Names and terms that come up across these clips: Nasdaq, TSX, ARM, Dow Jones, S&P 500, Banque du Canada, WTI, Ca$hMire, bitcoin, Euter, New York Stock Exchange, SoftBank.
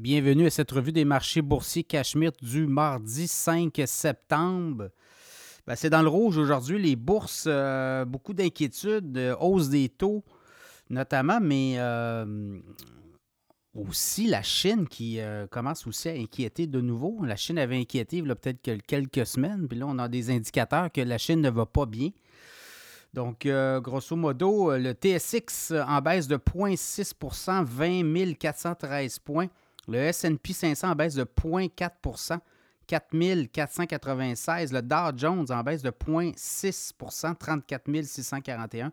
Bienvenue à cette revue des marchés boursiers Ca$hMire du mardi 5 septembre. Bien, c'est dans le rouge aujourd'hui, les bourses, beaucoup d'inquiétudes, hausse des taux notamment, mais aussi la Chine qui commence aussi à inquiéter de nouveau. La Chine avait inquiété là, peut-être quelques semaines, puis là on a des indicateurs que la Chine ne va pas bien. Donc, grosso modo, le TSX en baisse de 0,6 % 20 413 points. Le S&P 500 en baisse de 0,4 % 4 496. Le Dow Jones en baisse de 0,6 % 34 641.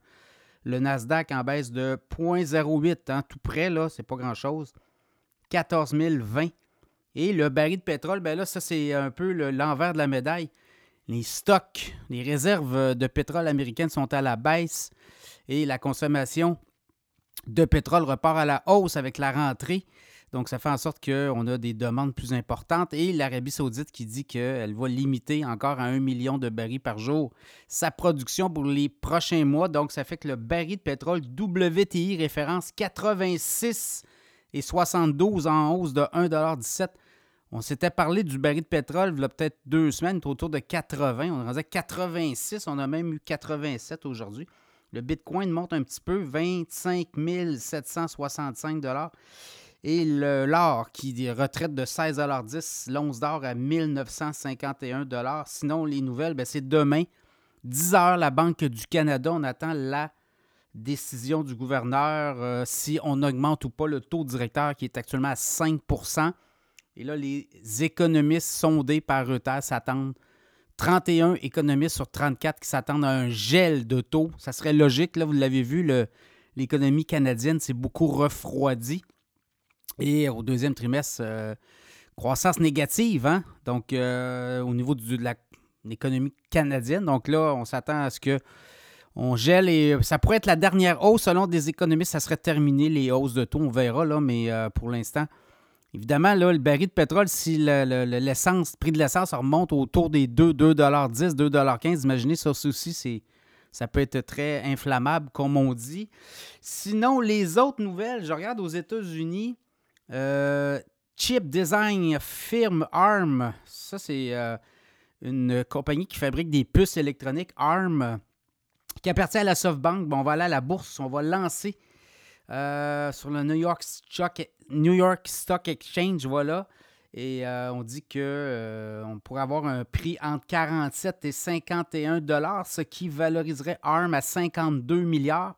Le Nasdaq en baisse de 0,08, tout près, là, c'est pas grand-chose, 14 020. Et le baril de pétrole, bien là, ça, c'est un peu l'envers de la médaille. Les stocks, les réserves de pétrole américaines sont à la baisse et la consommation de pétrole repart à la hausse avec la rentrée. Donc, ça fait en sorte qu'on a des demandes plus importantes. Et l'Arabie saoudite qui dit qu'elle va limiter encore à 1 million de barils par jour sa production pour les prochains mois. Donc, ça fait que le baril de pétrole WTI référence 86,72 en hausse de 1,17 $. On s'était parlé du baril de pétrole il y a peut-être 2 semaines, autour de 80. On rendait 86, on a même eu 87 aujourd'hui. Le bitcoin monte un petit peu, 25 765 $. Et l'or qui retraite de 16,10 $, l'once d'or à 1951 $. Sinon, les nouvelles, bien, c'est demain, 10 h, la Banque du Canada. On attend la décision du gouverneur si on augmente ou pas le taux directeur qui est actuellement à 5 %. Et là, les économistes sondés par Euter s'attendent, 31 économistes sur 34 qui s'attendent à un gel de taux. Ça serait logique, là, vous l'avez vu, l'économie canadienne s'est beaucoup refroidie. Et au deuxième trimestre, croissance négative, donc au niveau de l'économie canadienne. Donc là, on s'attend à ce qu'on gèle et ça pourrait être la dernière hausse. Selon des économistes, ça serait terminé les hausses de taux, on verra, là, mais pour l'instant, évidemment, là, le baril de pétrole, si le prix de l'essence remonte autour des 2,10 $, 2,15 $, imaginez ça aussi, ça peut être très inflammable, comme on dit. Sinon, les autres nouvelles, je regarde aux États-Unis. Chip Design firme ARM, ça c'est une compagnie qui fabrique des puces électroniques ARM qui appartient à la SoftBank. Bon, on va aller à la bourse, on va lancer sur le New York Stock Exchange, voilà. Et on dit qu'on pourrait avoir un prix entre 47 et 51 $, ce qui valoriserait ARM à 52 milliards.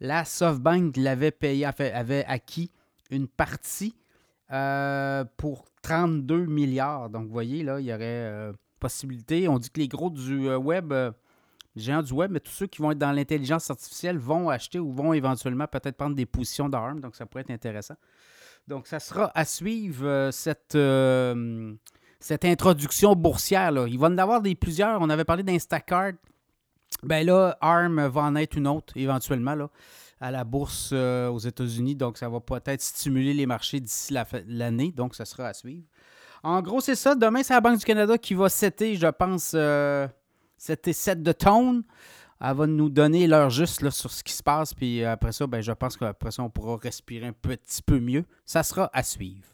La SoftBank avait acquis une partie pour 32 milliards. Donc, vous voyez, là, il y aurait possibilité. On dit que les gros du web, les géants du web, mais tous ceux qui vont être dans l'intelligence artificielle vont acheter ou vont éventuellement peut-être prendre des positions d'ARM. Donc, ça pourrait être intéressant. Donc, ça sera à suivre cette introduction boursière, là. Il va en avoir plusieurs. On avait parlé d'Instacart. Bien là, ARM va en être une autre éventuellement là, à la bourse aux États-Unis. Donc, ça va peut-être stimuler les marchés d'ici la fin de l'année. Donc, ça sera à suivre. En gros, c'est ça. Demain, c'est la Banque du Canada qui va setter, je pense, setter 7 de tone. Elle va nous donner l'heure juste là, sur ce qui se passe. Puis après ça, je pense qu'après ça, on pourra respirer un petit peu mieux. Ça sera à suivre.